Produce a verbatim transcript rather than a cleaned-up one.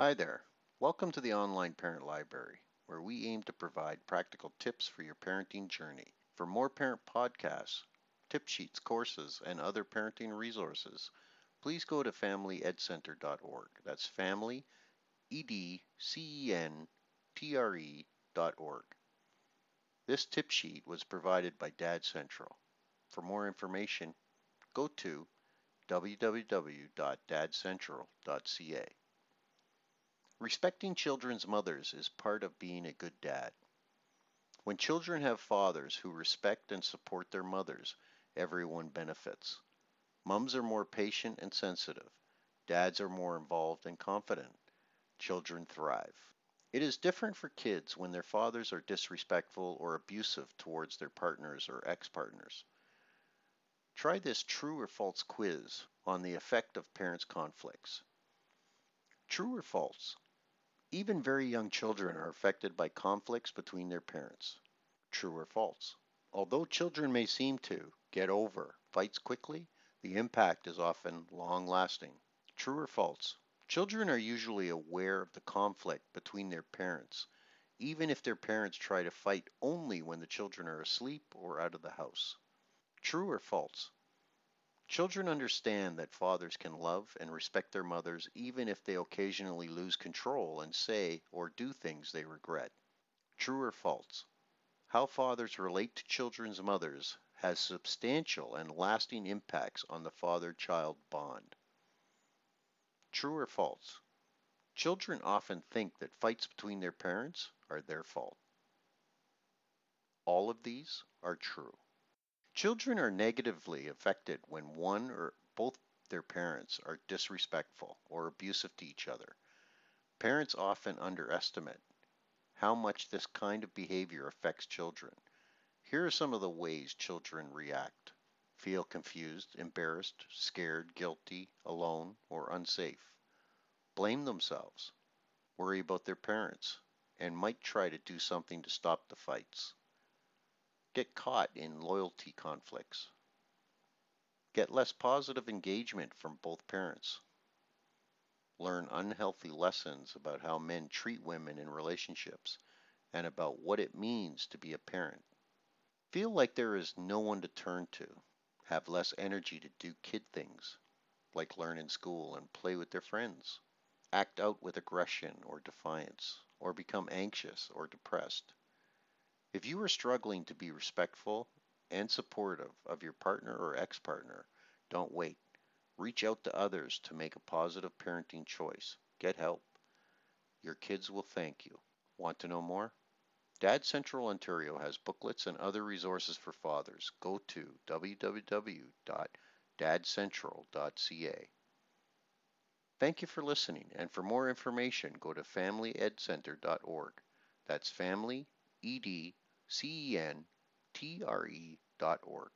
Hi there. Welcome to the Online Parent Library, where we aim to provide practical tips for your parenting journey. For more parent podcasts, tip sheets, courses, and other parenting resources, please go to family ed center dot org. That's family, E D C E N T R E dot org. This tip sheet was provided by Dad Central. For more information, go to w w w dot dad central dot c a. Respecting children's mothers is part of being a good dad. When children have fathers who respect and support their mothers, everyone benefits. Mums are more patient and sensitive. Dads are more involved and confident. Children thrive. It is different for kids when their fathers are disrespectful or abusive towards their partners or ex-partners. Try this true or false quiz on the effect of parents' conflicts. True or false? Even very young children are affected by conflicts between their parents. True or false? Although children may seem to get over fights quickly, the impact is often long-lasting. True or false? Children are usually aware of the conflict between their parents, even if their parents try to fight only when the children are asleep or out of the house. True or false? Children understand that fathers can love and respect their mothers even if they occasionally lose control and say or do things they regret. True or false? How fathers relate to children's mothers has substantial and lasting impacts on the father-child bond. True or false? Children often think that fights between their parents are their fault. All of these are true. Children are negatively affected when one or both their parents are disrespectful or abusive to each other. Parents often underestimate how much this kind of behavior affects children. Here are some of the ways children react: feel confused, embarrassed, scared, guilty, alone, or unsafe, blame themselves, worry about their parents, and might try to do something to stop the fights. Get caught in loyalty conflicts. Get less positive engagement from both parents. Learn unhealthy lessons about how men treat women in relationships and about what it means to be a parent. Feel like there is no one to turn to. Have less energy to do kid things, like learn in school and play with their friends. Act out with aggression or defiance, or become anxious or depressed. If you are struggling to be respectful and supportive of your partner or ex-partner, don't wait. Reach out to others to make a positive parenting choice. Get help. Your kids will thank you. Want to know more? Dad Central Ontario has booklets and other resources for fathers. Go to w w w dot dad central dot c a. Thank you for listening, and for more information, go to family ed center dot org. That's family, E D C E N T R E dot org.